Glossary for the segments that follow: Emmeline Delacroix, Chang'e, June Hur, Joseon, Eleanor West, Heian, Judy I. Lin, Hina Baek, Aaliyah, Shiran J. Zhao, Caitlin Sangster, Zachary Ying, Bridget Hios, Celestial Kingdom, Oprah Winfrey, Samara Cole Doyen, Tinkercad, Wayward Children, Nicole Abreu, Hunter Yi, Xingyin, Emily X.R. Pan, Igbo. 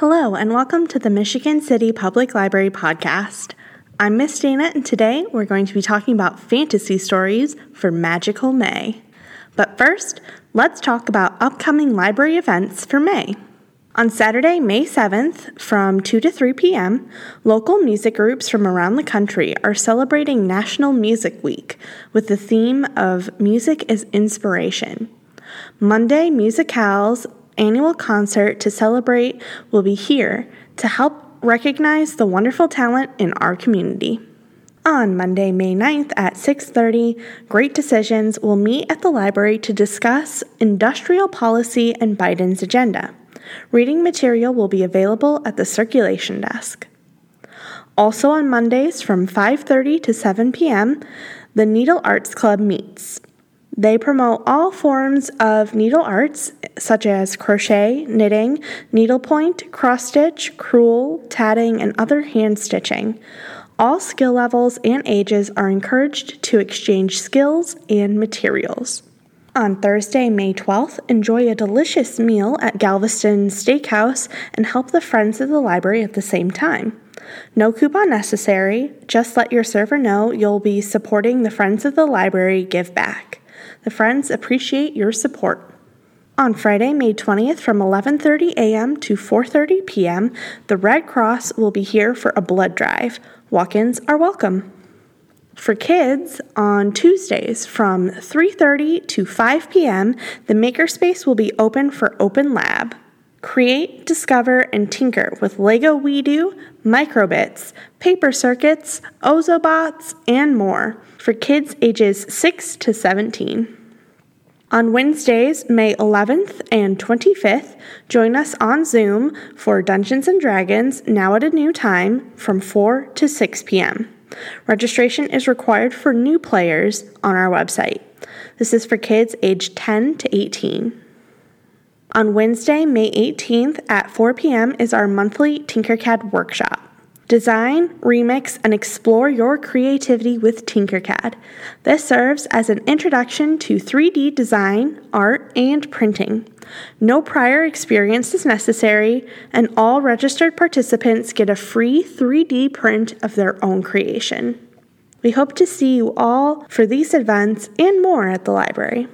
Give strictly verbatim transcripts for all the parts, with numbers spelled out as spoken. Hello, and welcome to the Michigan City Public Library podcast. I'm Miss Dana, and today we're going to be talking about fantasy stories for Magical May. But first, let's talk about upcoming library events for May. On Saturday, May seventh, from two to three p.m., local music groups from around the country are celebrating National Music Week with the theme of Music is Inspiration. Monday, Musicale's annual concert to celebrate will be here to help recognize the wonderful talent in our community. On Monday, May ninth at six thirty, Great Decisions will meet at the library to discuss industrial policy and Biden's agenda. Reading material will be available at the circulation desk. Also on Mondays from five thirty to seven p.m., the Needle Arts Club meets. They promote all forms of needle arts, such as crochet, knitting, needlepoint, cross-stitch, crewel, tatting, and other hand stitching. All skill levels and ages are encouraged to exchange skills and materials. On Thursday, May twelfth, enjoy a delicious meal at Galveston Steakhouse and help the friends of the library at the same time. No coupon necessary, just let your server know you'll be supporting the Friends of the Library Give Back. The friends appreciate your support. On Friday, May twentieth, from eleven thirty a.m. to four thirty p.m., the Red Cross will be here for a blood drive. Walk-ins are welcome. For kids, on Tuesdays from three thirty to five p.m., the Makerspace will be open for Open Lab. Create, discover, and tinker with Lego WeDo, microbits, paper circuits, Ozobots, and more for kids ages six to seventeen. On Wednesdays, May eleventh and twenty-fifth, join us on Zoom for Dungeons and Dragons, now at a new time, from four to six p.m. Registration is required for new players on our website. This is for kids aged ten to eighteen. On Wednesday, May eighteenth at four p.m. is our monthly Tinkercad workshop. Design, remix, and explore your creativity with Tinkercad. This serves as an introduction to three D design, art, and printing. No prior experience is necessary, and all registered participants get a free three D print of their own creation. We hope to see you all for these events and more at the library.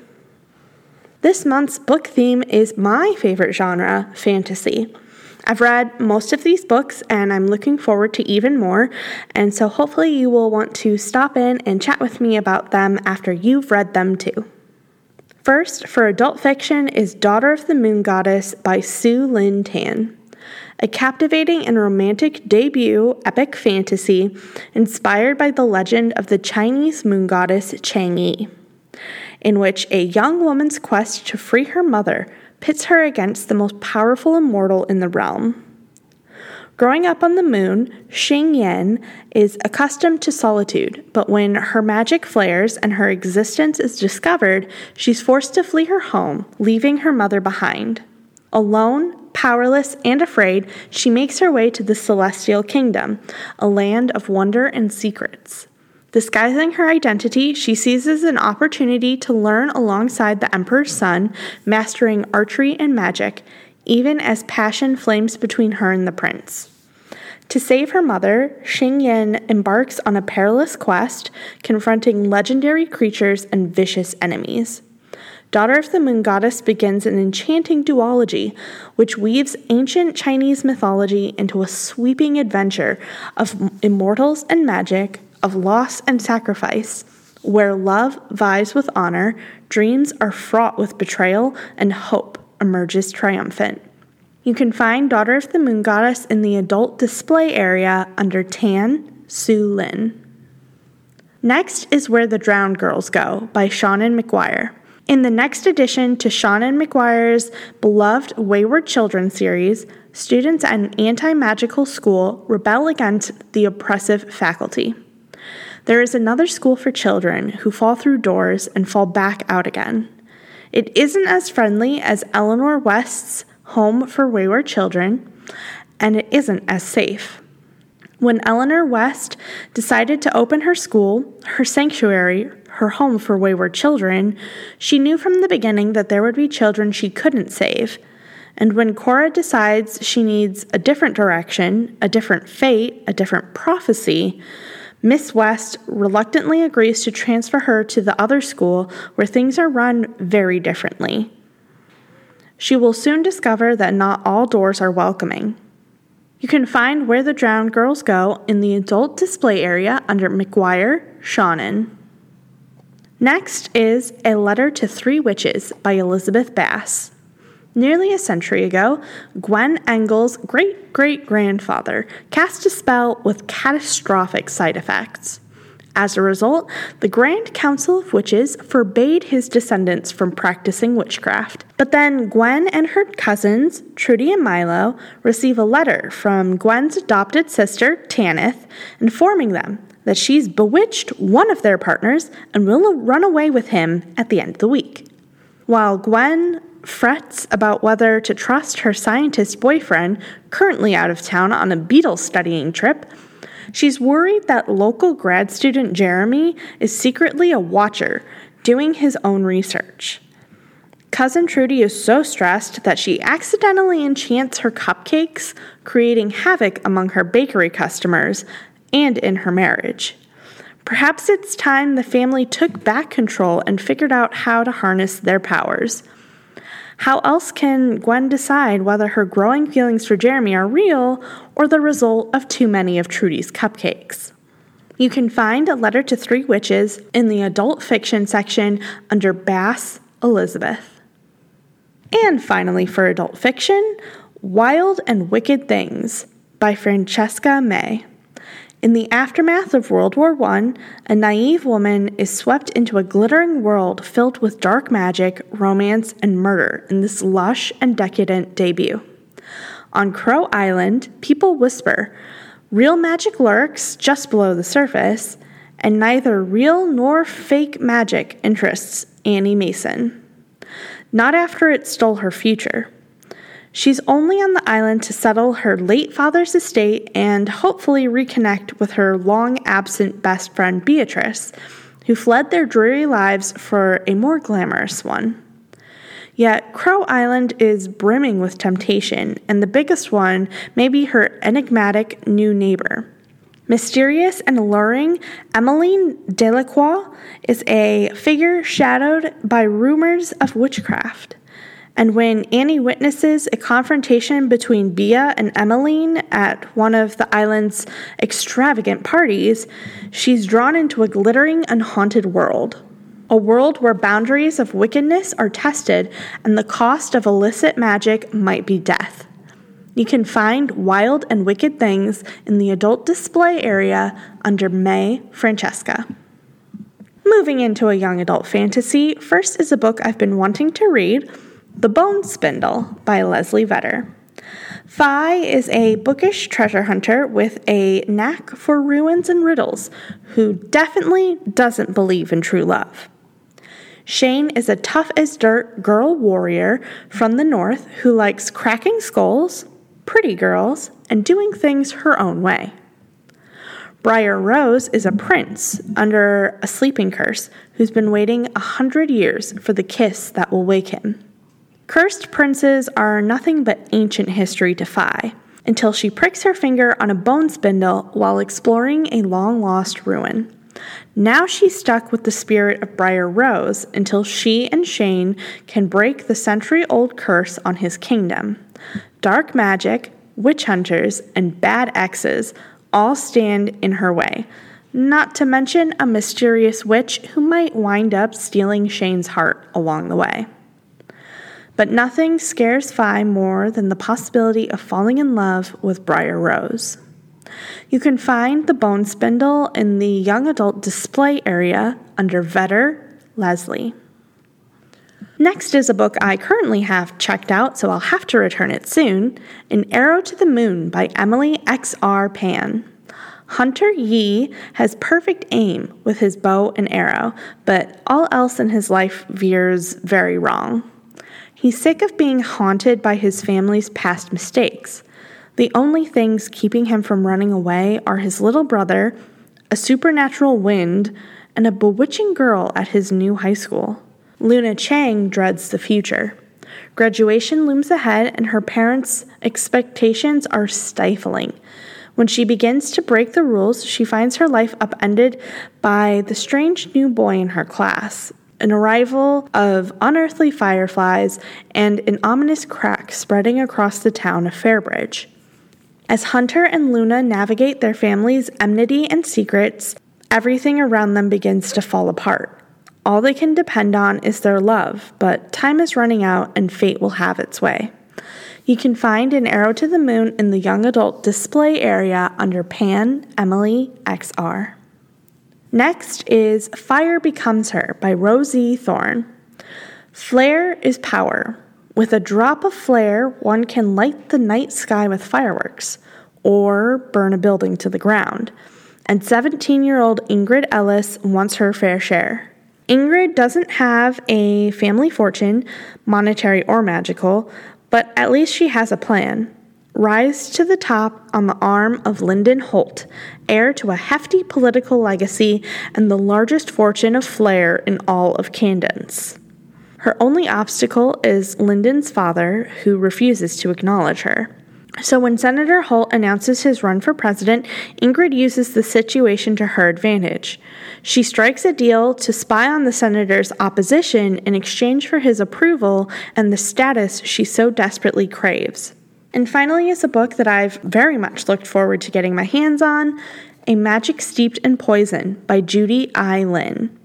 This month's book theme is my favorite genre, fantasy. I've read most of these books and I'm looking forward to even more, and so hopefully you will want to stop in and chat with me about them after you've read them too. First, for adult fiction, is Daughter of the Moon Goddess by Sue Lynn Tan. A captivating and romantic debut epic fantasy inspired by the legend of the Chinese moon goddess Chang'e, in which a young woman's quest to free her mother pits her against the most powerful immortal in the realm. Growing up on the moon, Xingyin is accustomed to solitude, but when her magic flares and her existence is discovered, she's forced to flee her home, leaving her mother behind. Alone, powerless, and afraid, she makes her way to the Celestial Kingdom, a land of wonder and secrets. Disguising her identity, she seizes an opportunity to learn alongside the Emperor's son, mastering archery and magic, even as passion flames between her and the prince. To save her mother, Xingyin embarks on a perilous quest, confronting legendary creatures and vicious enemies. Daughter of the Moon Goddess begins an enchanting duology, which weaves ancient Chinese mythology into a sweeping adventure of immortals and magic, of loss and sacrifice, where love vies with honor, dreams are fraught with betrayal, and hope emerges triumphant. You can find Daughter of the Moon Goddess in the adult display area under Tan, Sue Lin. Next is Where the Drowned Girls Go by Seanan McGuire. In the next edition to Seanan McGuire's beloved Wayward Children series, students at an anti-magical school rebel against the oppressive faculty. There is another school for children who fall through doors and fall back out again. It isn't as friendly as Eleanor West's Home for Wayward Children, and it isn't as safe. When Eleanor West decided to open her school, her sanctuary, her home for wayward children, she knew from the beginning that there would be children she couldn't save, And when Korra decides she needs a different direction, a different fate, a different prophecy, Miss West reluctantly agrees to transfer her to the other school where things are run very differently. She will soon discover that not all doors are welcoming. You can find Where the Drowned Girls Go in the adult display area under McGuire Shonen. Next is A Letter to Three Witches by Elizabeth Bass. Nearly a century ago, Gwen Engel's great-great-grandfather cast a spell with catastrophic side effects. As a result, the Grand Council of Witches forbade his descendants from practicing witchcraft. But then Gwen and her cousins, Trudy and Milo, receive a letter from Gwen's adopted sister, Tanith, informing them that she's bewitched one of their partners and will run away with him at the end of the week. While Gwen frets about whether to trust her scientist boyfriend, currently out of town on a beetle studying trip, she's worried that local grad student Jeremy is secretly a watcher, doing his own research. Cousin Trudy is so stressed that she accidentally enchants her cupcakes, creating havoc among her bakery customers and in her marriage. Perhaps it's time the family took back control and figured out how to harness their powers. How else can Gwen decide whether her growing feelings for Jeremy are real or the result of too many of Trudy's cupcakes? You can find A Letter to Three Witches in the adult fiction section under Bass Elizabeth. And finally for adult fiction, Wild and Wicked Things by Francesca May. In the aftermath of World War One, a naive woman is swept into a glittering world filled with dark magic, romance, and murder in this lush and decadent debut. On Crow Island, people whisper, "Real magic lurks just below the surface," and neither real nor fake magic interests Annie Mason. Not after it stole her future. She's only on the island to settle her late father's estate and hopefully reconnect with her long-absent best friend Beatrice, who fled their dreary lives for a more glamorous one. Yet Crow Island is brimming with temptation, and the biggest one may be her enigmatic new neighbor. Mysterious and alluring, Emmeline Delacroix is a figure shadowed by rumors of witchcraft. And when Annie witnesses a confrontation between Bea and Emmeline at one of the island's extravagant parties, she's drawn into a glittering and haunted world. A world where boundaries of wickedness are tested and the cost of illicit magic might be death. You can find Wild and Wicked Things in the adult display area under May Francesca. Moving into a young adult fantasy, first is a book I've been wanting to read, The Bone Spindle by Leslie Vetter. Phi is a bookish treasure hunter with a knack for ruins and riddles who definitely doesn't believe in true love. Shane is a tough-as-dirt girl warrior from the north who likes cracking skulls, pretty girls, and doing things her own way. Briar Rose is a prince under a sleeping curse who's been waiting a hundred years for the kiss that will wake him. Cursed princes are nothing but ancient history to Phi, until she pricks her finger on a bone spindle while exploring a long-lost ruin. Now she's stuck with the spirit of Briar Rose until she and Shane can break the century-old curse on his kingdom. Dark magic, witch hunters, and bad exes all stand in her way, not to mention a mysterious witch who might wind up stealing Shane's heart along the way. But nothing scares Phi more than the possibility of falling in love with Briar Rose. You can find The Bone Spindle in the young adult display area under Vetter Leslie. Next is a book I currently have checked out, so I'll have to return it soon, An Arrow to the Moon by Emily X R. Pan. Hunter Yi has perfect aim with his bow and arrow, but all else in his life veers very wrong. He's sick of being haunted by his family's past mistakes. The only things keeping him from running away are his little brother, a supernatural wind, and a bewitching girl at his new high school. Luna Chang dreads the future. Graduation looms ahead, and her parents' expectations are stifling. When she begins to break the rules, she finds her life upended by the strange new boy in her class, an arrival of unearthly fireflies, and an ominous crack spreading across the town of Fairbridge. As Hunter and Luna navigate their family's enmity and secrets, everything around them begins to fall apart. All they can depend on is their love, but time is running out and fate will have its way. You can find An Arrow to the Moon in the Young Adult Display area under Pan, Emily X R. Next is Fire Becomes Her by Rosie Thorne. Flare is power. With a drop of flare, one can light the night sky with fireworks, or burn a building to the ground. And seventeen-year-old Ingrid Ellis wants her fair share. Ingrid doesn't have a family fortune, monetary or magical, but at least she has a plan. Rise to the top on the arm of Lyndon Holt, heir to a hefty political legacy and the largest fortune of Flair in all of Candence. Her only obstacle is Lyndon's father, who refuses to acknowledge her. So when Senator Holt announces his run for president, Ingrid uses the situation to her advantage. She strikes a deal to spy on the senator's opposition in exchange for his approval and the status she so desperately craves. And finally is a book that I've very much looked forward to getting my hands on, A Magic Steeped in Poison by Judy I. Lin.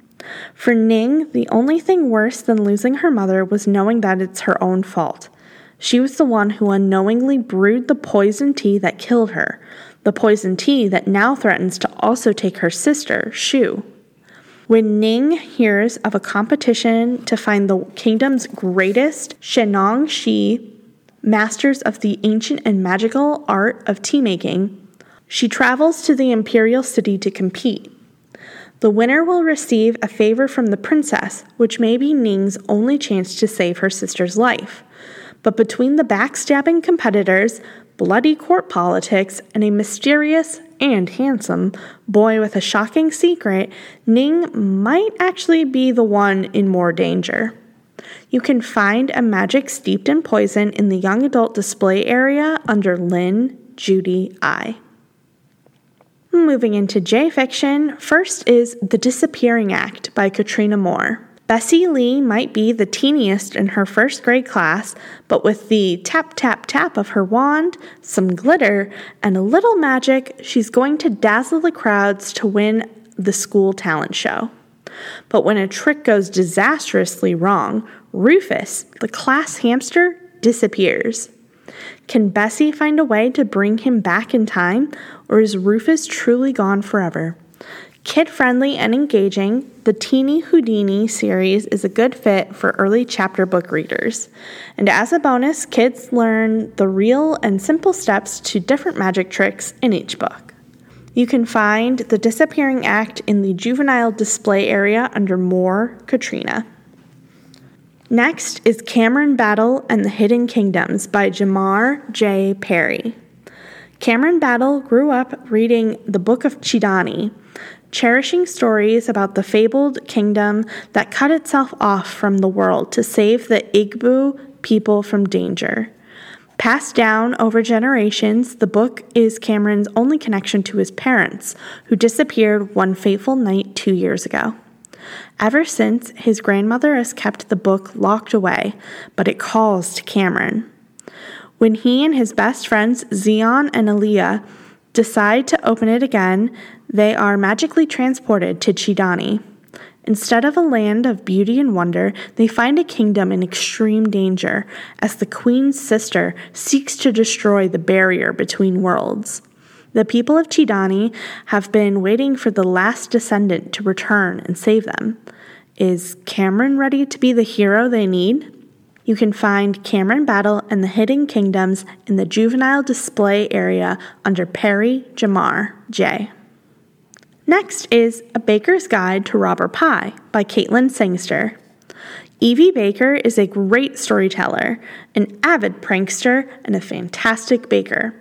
For Ning, the only thing worse than losing her mother was knowing that it's her own fault. She was the one who unknowingly brewed the poison tea that killed her, the poison tea that now threatens to also take her sister, Shu. When Ning hears of a competition to find the kingdom's greatest Shennong-shi, masters of the ancient and magical art of tea making, she travels to the imperial city to compete. The winner will receive a favor from the princess, which may be Ning's only chance to save her sister's life. But between the backstabbing competitors, bloody court politics, and a mysterious and handsome boy with a shocking secret, Ning might actually be the one in more danger. You can find A Magic Steeped in Poison in the Young Adult Display area under Lynn, Judy I. Moving into J-Fiction, first is The Disappearing Act by Katrina Moore. Bessie Lee might be the teeniest in her first grade class, but with the tap, tap, tap of her wand, some glitter, and a little magic, she's going to dazzle the crowds to win the school talent show. But when a trick goes disastrously wrong, Rufus, the class hamster, disappears. Can Bessie find a way to bring him back in time, or is Rufus truly gone forever? Kid-friendly and engaging, the Teeny Houdini series is a good fit for early chapter book readers. And as a bonus, kids learn the real and simple steps to different magic tricks in each book. You can find The Disappearing Act in the Juvenile Display area under Moore, Katrina. Next is Cameron Battle and the Hidden Kingdoms by Jamar J. Perry. Cameron Battle grew up reading The Book of Chidani, cherishing stories about the fabled kingdom that cut itself off from the world to save the Igbo people from danger. Passed down over generations, the book is Cameron's only connection to his parents, who disappeared one fateful night two years ago. Ever since, his grandmother has kept the book locked away, but it calls to Cameron. When he and his best friends, Zeon and Aaliyah, decide to open it again, they are magically transported to Chidani. Instead of a land of beauty and wonder, they find a kingdom in extreme danger as the queen's sister seeks to destroy the barrier between worlds. The people of Chidani have been waiting for the last descendant to return and save them. Is Cameron ready to be the hero they need? You can find Cameron Battle and the Hidden Kingdoms in the Juvenile Display area under Perry Jamar J. Next is A Baker's Guide to Robber Pie by Caitlin Sangster. Evie Baker is a great storyteller, an avid prankster, and a fantastic baker.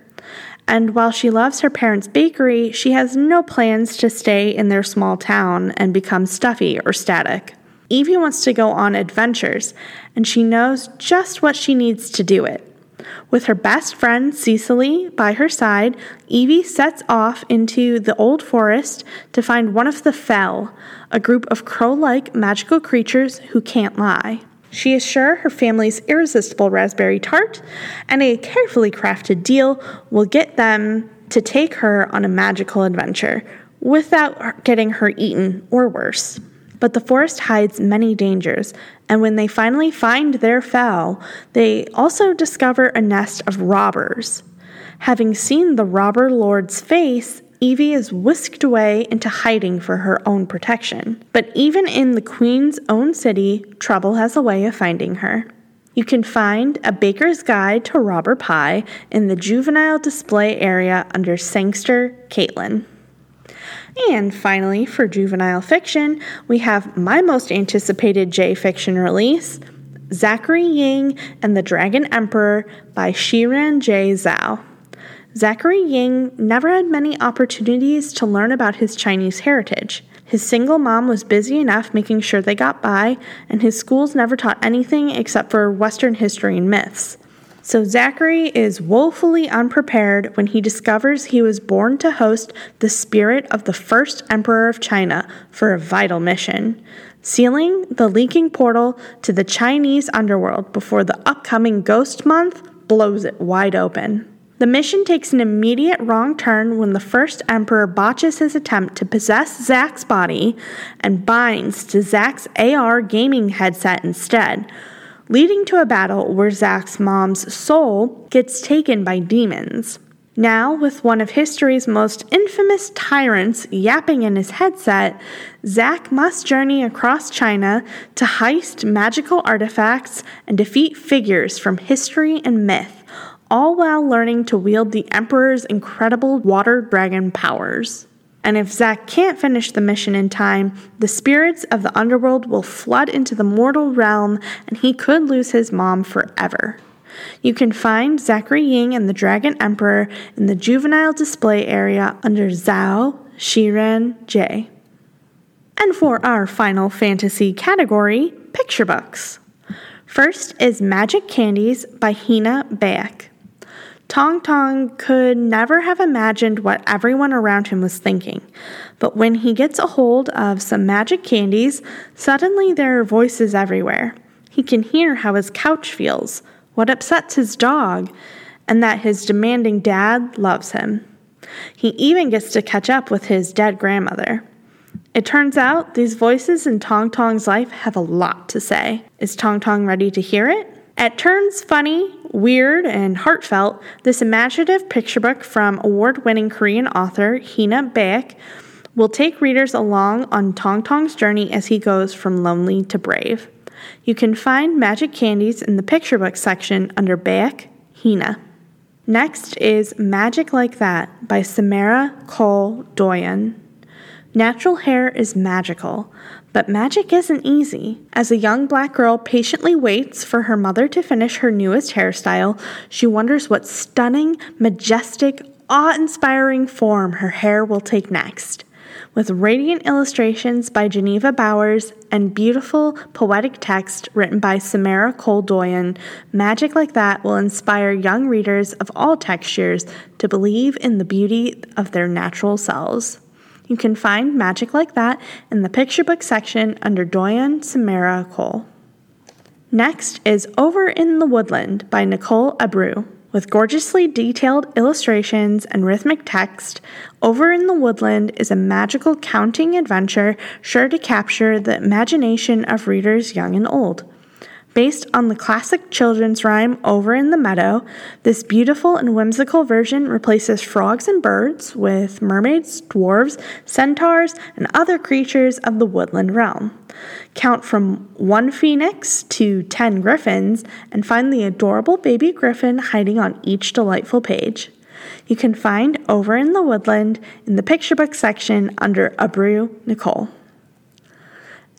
And while she loves her parents' bakery, she has no plans to stay in their small town and become stuffy or static. Evie wants to go on adventures, and she knows just what she needs to do it. With her best friend, Cecily, by her side, Evie sets off into the old forest to find one of the Fell, a group of crow-like magical creatures who can't lie. She is sure her family's irresistible raspberry tart and a carefully crafted deal will get them to take her on a magical adventure without getting her eaten or worse. But the forest hides many dangers, and when they finally find their Fell, they also discover a nest of robbers. Having seen the robber lord's face, Evie is whisked away into hiding for her own protection. But even in the queen's own city, trouble has a way of finding her. You can find A Baker's Guide to Robber Pie in the juvenile display area under Sangster, Caitlin. And finally, for juvenile fiction, we have my most anticipated J-fiction release, Zachary Ying and the Dragon Emperor by Shiran J. Zhao. Zachary Ying never had many opportunities to learn about his Chinese heritage. His single mom was busy enough making sure they got by, and his schools never taught anything except for Western history and myths. So Zachary is woefully unprepared when he discovers he was born to host the spirit of the first emperor of China for a vital mission, sealing the leaking portal to the Chinese underworld before the upcoming Ghost Month blows it wide open. The mission takes an immediate wrong turn when the first emperor botches his attempt to possess Zack's body and binds to Zack's A R gaming headset instead, leading to a battle where Zack's mom's soul gets taken by demons. Now, with one of history's most infamous tyrants yapping in his headset, Zack must journey across China to heist magical artifacts and defeat figures from history and myth, all while learning to wield the Emperor's incredible water dragon powers. And if Zack can't finish the mission in time, the spirits of the underworld will flood into the mortal realm, and he could lose his mom forever. You can find Zachary Ying and the Dragon Emperor in the juvenile display area under Zhao Shiran J. And for our final fantasy category, picture books. First is Magic Candies by Hina Baek. Tong Tong could never have imagined what everyone around him was thinking, but when he gets a hold of some magic candies, suddenly there are voices everywhere. He can hear how his couch feels, what upsets his dog, and that his demanding dad loves him. He even gets to catch up with his dead grandmother. It turns out these voices in Tong Tong's life have a lot to say. Is Tong Tong ready to hear it? At turns funny, weird, and heartfelt, this imaginative picture book from award-winning Korean author Hina Baek will take readers along on Tong Tong's journey as he goes from lonely to brave. You can find Magic Candies in the picture book section under Baek, Hina. Next is Magic Like That by Samara Cole Doyen. Natural hair is magical, but magic isn't easy. As a young black girl patiently waits for her mother to finish her newest hairstyle, she wonders what stunning, majestic, awe-inspiring form her hair will take next. With radiant illustrations by Geneva Bowers and beautiful poetic text written by Samara Cole Doyen, Magic Like That will inspire young readers of all textures to believe in the beauty of their natural selves. You can find Magic Like That in the picture book section under Doyen Samara Cole. Next is Over in the Woodland by Nicole Abreu. With gorgeously detailed illustrations and rhythmic text, Over in the Woodland is a magical counting adventure sure to capture the imagination of readers young and old. Based on the classic children's rhyme Over in the Meadow, this beautiful and whimsical version replaces frogs and birds with mermaids, dwarves, centaurs, and other creatures of the woodland realm. Count from one phoenix to ten griffins and find the adorable baby griffin hiding on each delightful page. You can find Over in the Woodland in the picture book section under Abreu Nicole.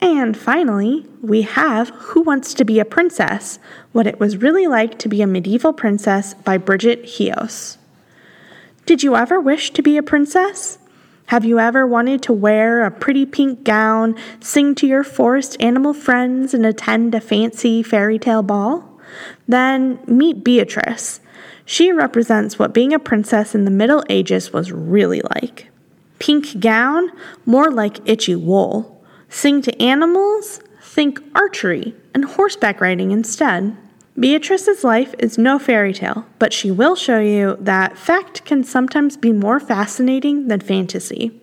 And finally, we have Who Wants to Be a Princess? What It Was Really Like to Be a Medieval Princess by Bridget Hios. Did you ever wish to be a princess? Have you ever wanted to wear a pretty pink gown, sing to your forest animal friends, and attend a fancy fairy tale ball? Then meet Beatrice. She represents what being a princess in the Middle Ages was really like. Pink gown? More like itchy wool. Sing to animals? Think archery and horseback riding instead. Beatrice's life is no fairy tale, but she will show you that fact can sometimes be more fascinating than fantasy.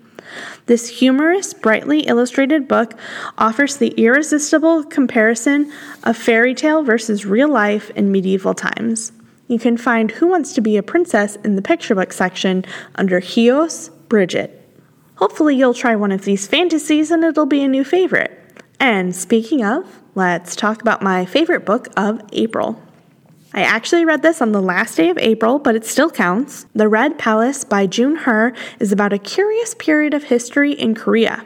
This humorous, brightly illustrated book offers the irresistible comparison of fairy tale versus real life in medieval times. You can find Who Wants to Be a Princess in the picture book section under Hios Bridget. Hopefully you'll try one of these fantasies and it'll be a new favorite. And speaking of, let's talk about my favorite book of April. I actually read this on the last day of April, but it still counts. The Red Palace by June Hur is about a curious period of history in Korea.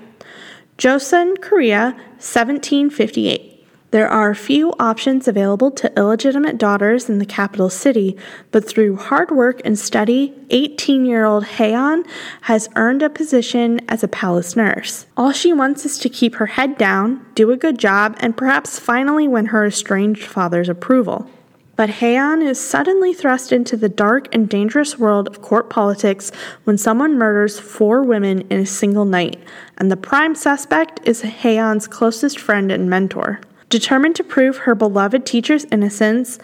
Joseon, Korea, seventeen fifty-eight. There are few options available to illegitimate daughters in the capital city, but through hard work and study, eighteen-year-old Heian has earned a position as a palace nurse. All she wants is to keep her head down, do a good job, and perhaps finally win her estranged father's approval. But Heian is suddenly thrust into the dark and dangerous world of court politics when someone murders four women in a single night, and the prime suspect is Heian's closest friend and mentor. Determined to prove her beloved teacher's innocence,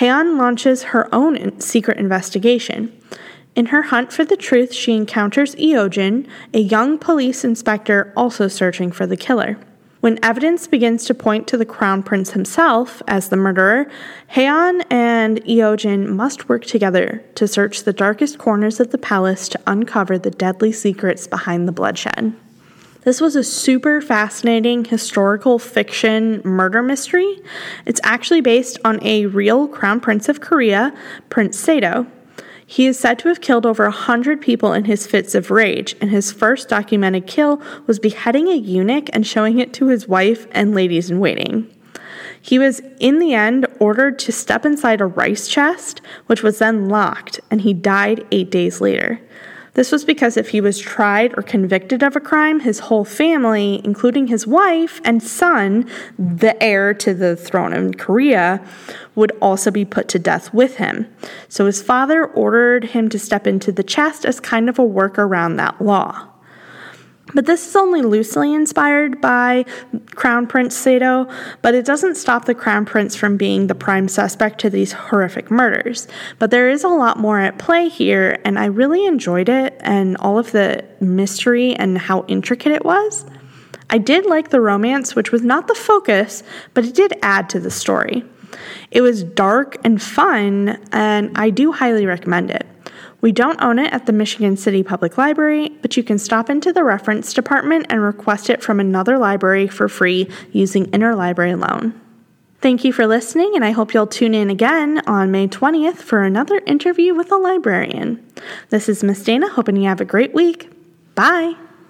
Heian launches her own in- secret investigation. In her hunt for the truth, she encounters Eojin, a young police inspector also searching for the killer. When evidence begins to point to the crown prince himself as the murderer, Heian and Eojin must work together to search the darkest corners of the palace to uncover the deadly secrets behind the bloodshed. This was a super fascinating historical fiction murder mystery. It's actually based on a real crown prince of Korea, Prince Sado. He is said to have killed over one hundred people in his fits of rage, and his first documented kill was beheading a eunuch and showing it to his wife and ladies-in-waiting. He was, in the end, ordered to step inside a rice chest, which was then locked, and he died eight days later. This was because if he was tried or convicted of a crime, his whole family, including his wife and son, the heir to the throne in Korea, would also be put to death with him. So his father ordered him to step into the chest as kind of a work around that law. But this is only loosely inspired by Crown Prince Sado, but it doesn't stop the Crown Prince from being the prime suspect to these horrific murders. But there is a lot more at play here, and I really enjoyed it and all of the mystery and how intricate it was. I did like the romance, which was not the focus, but it did add to the story. It was dark and fun, and I do highly recommend it. We don't own it at the Michigan City Public Library, but you can stop into the reference department and request it from another library for free using interlibrary loan. Thank you for listening, and I hope you'll tune in again on May twentieth for another interview with a librarian. This is Miss Dana, hoping you have a great week. Bye!